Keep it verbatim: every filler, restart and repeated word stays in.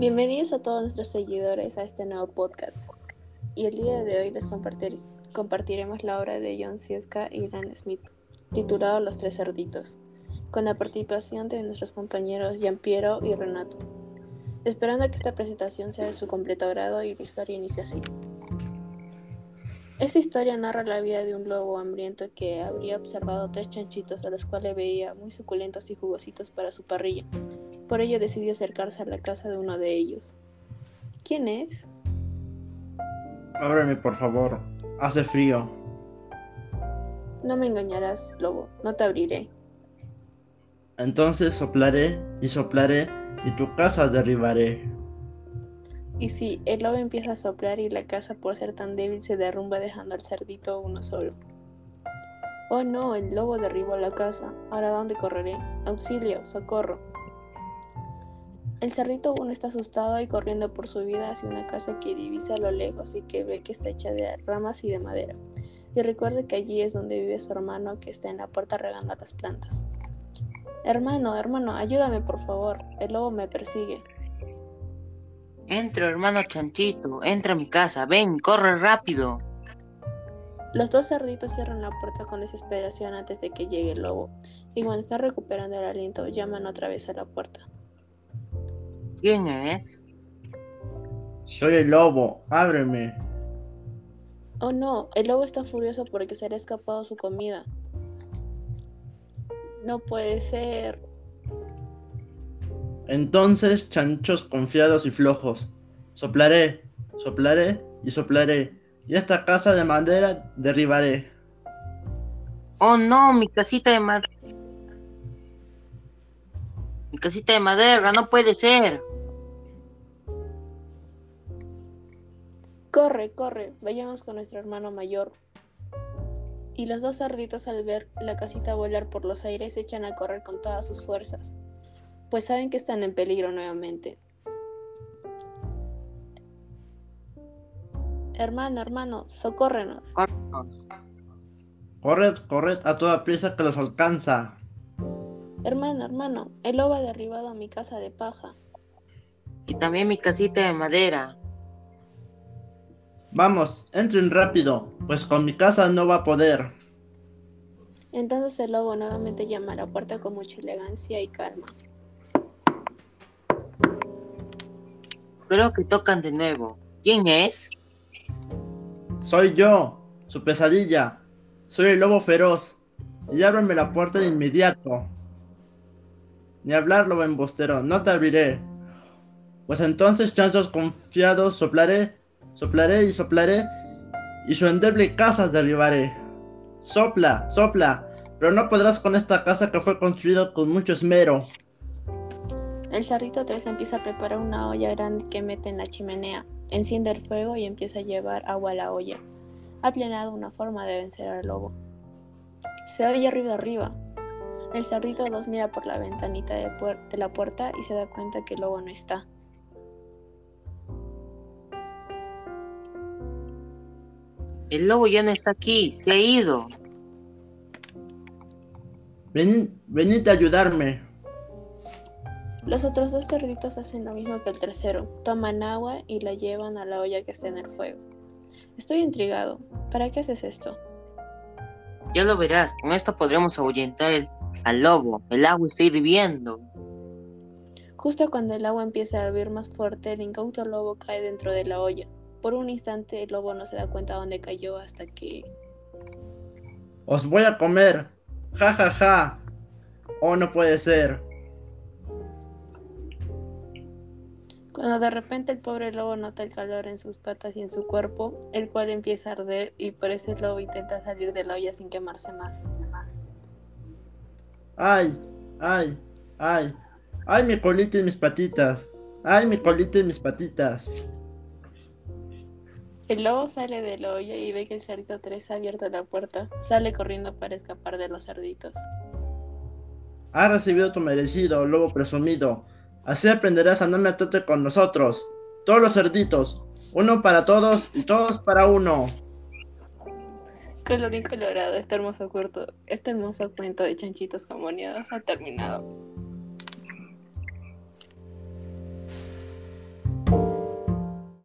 Bienvenidos a todos nuestros seguidores a este nuevo podcast. Y el día de hoy les compartir, compartiremos la obra de John Sieska y Dan Smith, titulado Los Tres Cerditos, con la participación de nuestros compañeros Giampiero y Renato. Esperando que esta presentación sea de su completo agrado y la historia inicia así. Esta historia narra la vida de un lobo hambriento que habría observado tres chanchitos a los cuales veía muy suculentos y jugositos para su parrilla. Por ello decidió acercarse a la casa de uno de ellos. ¿Quién es? Ábreme, por favor. Hace frío. No me engañarás, lobo. No te abriré. Entonces soplaré y soplaré y tu casa derribaré. Y sí, el lobo empieza a soplar y la casa, por ser tan débil, se derrumba dejando al cerdito uno solo. Oh no, el lobo derribó la casa. ¿Ahora dónde correré? Auxilio, socorro. El cerdito uno está asustado y corriendo por su vida hacia una casa que divisa a lo lejos y que ve que está hecha de ramas y de madera. Y recuerda que allí es donde vive su hermano que está en la puerta regando las plantas. Hermano, hermano, ayúdame por favor, el lobo me persigue. Entra, hermano chanchito, entra a mi casa, ven, corre rápido. Los dos cerditos cierran la puerta con desesperación antes de que llegue el lobo. Y cuando están recuperando el aliento, llaman otra vez a la puerta. ¿Quién es? Soy el lobo, ábreme. Oh no, el lobo está furioso porque se le ha escapado su comida. No puede ser. Entonces, chanchos confiados y flojos, soplaré, soplaré y soplaré, y esta casa de madera derribaré. Oh no, mi casita de madera. Mi casita de madera, no puede ser. Corre, corre, vayamos con nuestro hermano mayor. Y los dos cerditos, al ver la casita volar por los aires, se echan a correr con todas sus fuerzas, pues saben que están en peligro nuevamente. Hermano, hermano, socórrenos. Corred, corred a toda prisa que los alcanza. Hermano, hermano, el lobo ha derribado a mi casa de paja. Y también mi casita de madera. Vamos, entren rápido, pues con mi casa no va a poder. Entonces el lobo nuevamente llama a la puerta con mucha elegancia y calma. Creo que tocan de nuevo. ¿Quién es? Soy yo, su pesadilla. Soy el lobo feroz. Y ábreme la puerta de inmediato. Ni hablar, lobo embustero, no te abriré. Pues entonces, chanchos confiados, soplaré, soplaré y soplaré, y su endeble casa derribaré. Sopla, sopla, pero no podrás con esta casa que fue construida con mucho esmero. El cerdito tres empieza a preparar una olla grande que mete en la chimenea, enciende el fuego y empieza a llevar agua a la olla. Ha planeado una forma de vencer al lobo. Se oye ruido arriba. El cerdito dos mira por la ventanita de, puer- de la puerta y se da cuenta que el lobo no está. El lobo ya no está aquí, se ha ido. Ven, venid a ayudarme. Los otros dos cerditos hacen lo mismo que el tercero. Toman agua y la llevan a la olla que está en el fuego. Estoy intrigado. ¿Para qué haces esto? Ya lo verás. Con esto podremos ahuyentar el, al lobo. El agua está hirviendo. Justo cuando el agua empieza a hervir más fuerte, el incauto lobo cae dentro de la olla. Por un instante el lobo no se da cuenta dónde cayó hasta que... ¡Os voy a comer! ¡Ja, ja, ja! ¡Oh, no puede ser! Cuando de repente el pobre lobo nota el calor en sus patas y en su cuerpo, el cual empieza a arder, y por eso el lobo intenta salir de la olla sin quemarse más. más. ¡Ay! ¡Ay! ¡Ay! ¡Ay, mi colita y mis patitas! ¡Ay, mi colita y mis patitas! El lobo sale de la olla y ve que el cerdito tres ha abierto la puerta. Sale corriendo para escapar de los cerditos. Has recibido tu merecido, lobo presumido. Así aprenderás a no meterte con nosotros. Todos los cerditos. Uno para todos y todos para uno. Colorín colorado, este hermoso cuento, este hermoso cuento de chanchitos comuniados ha terminado.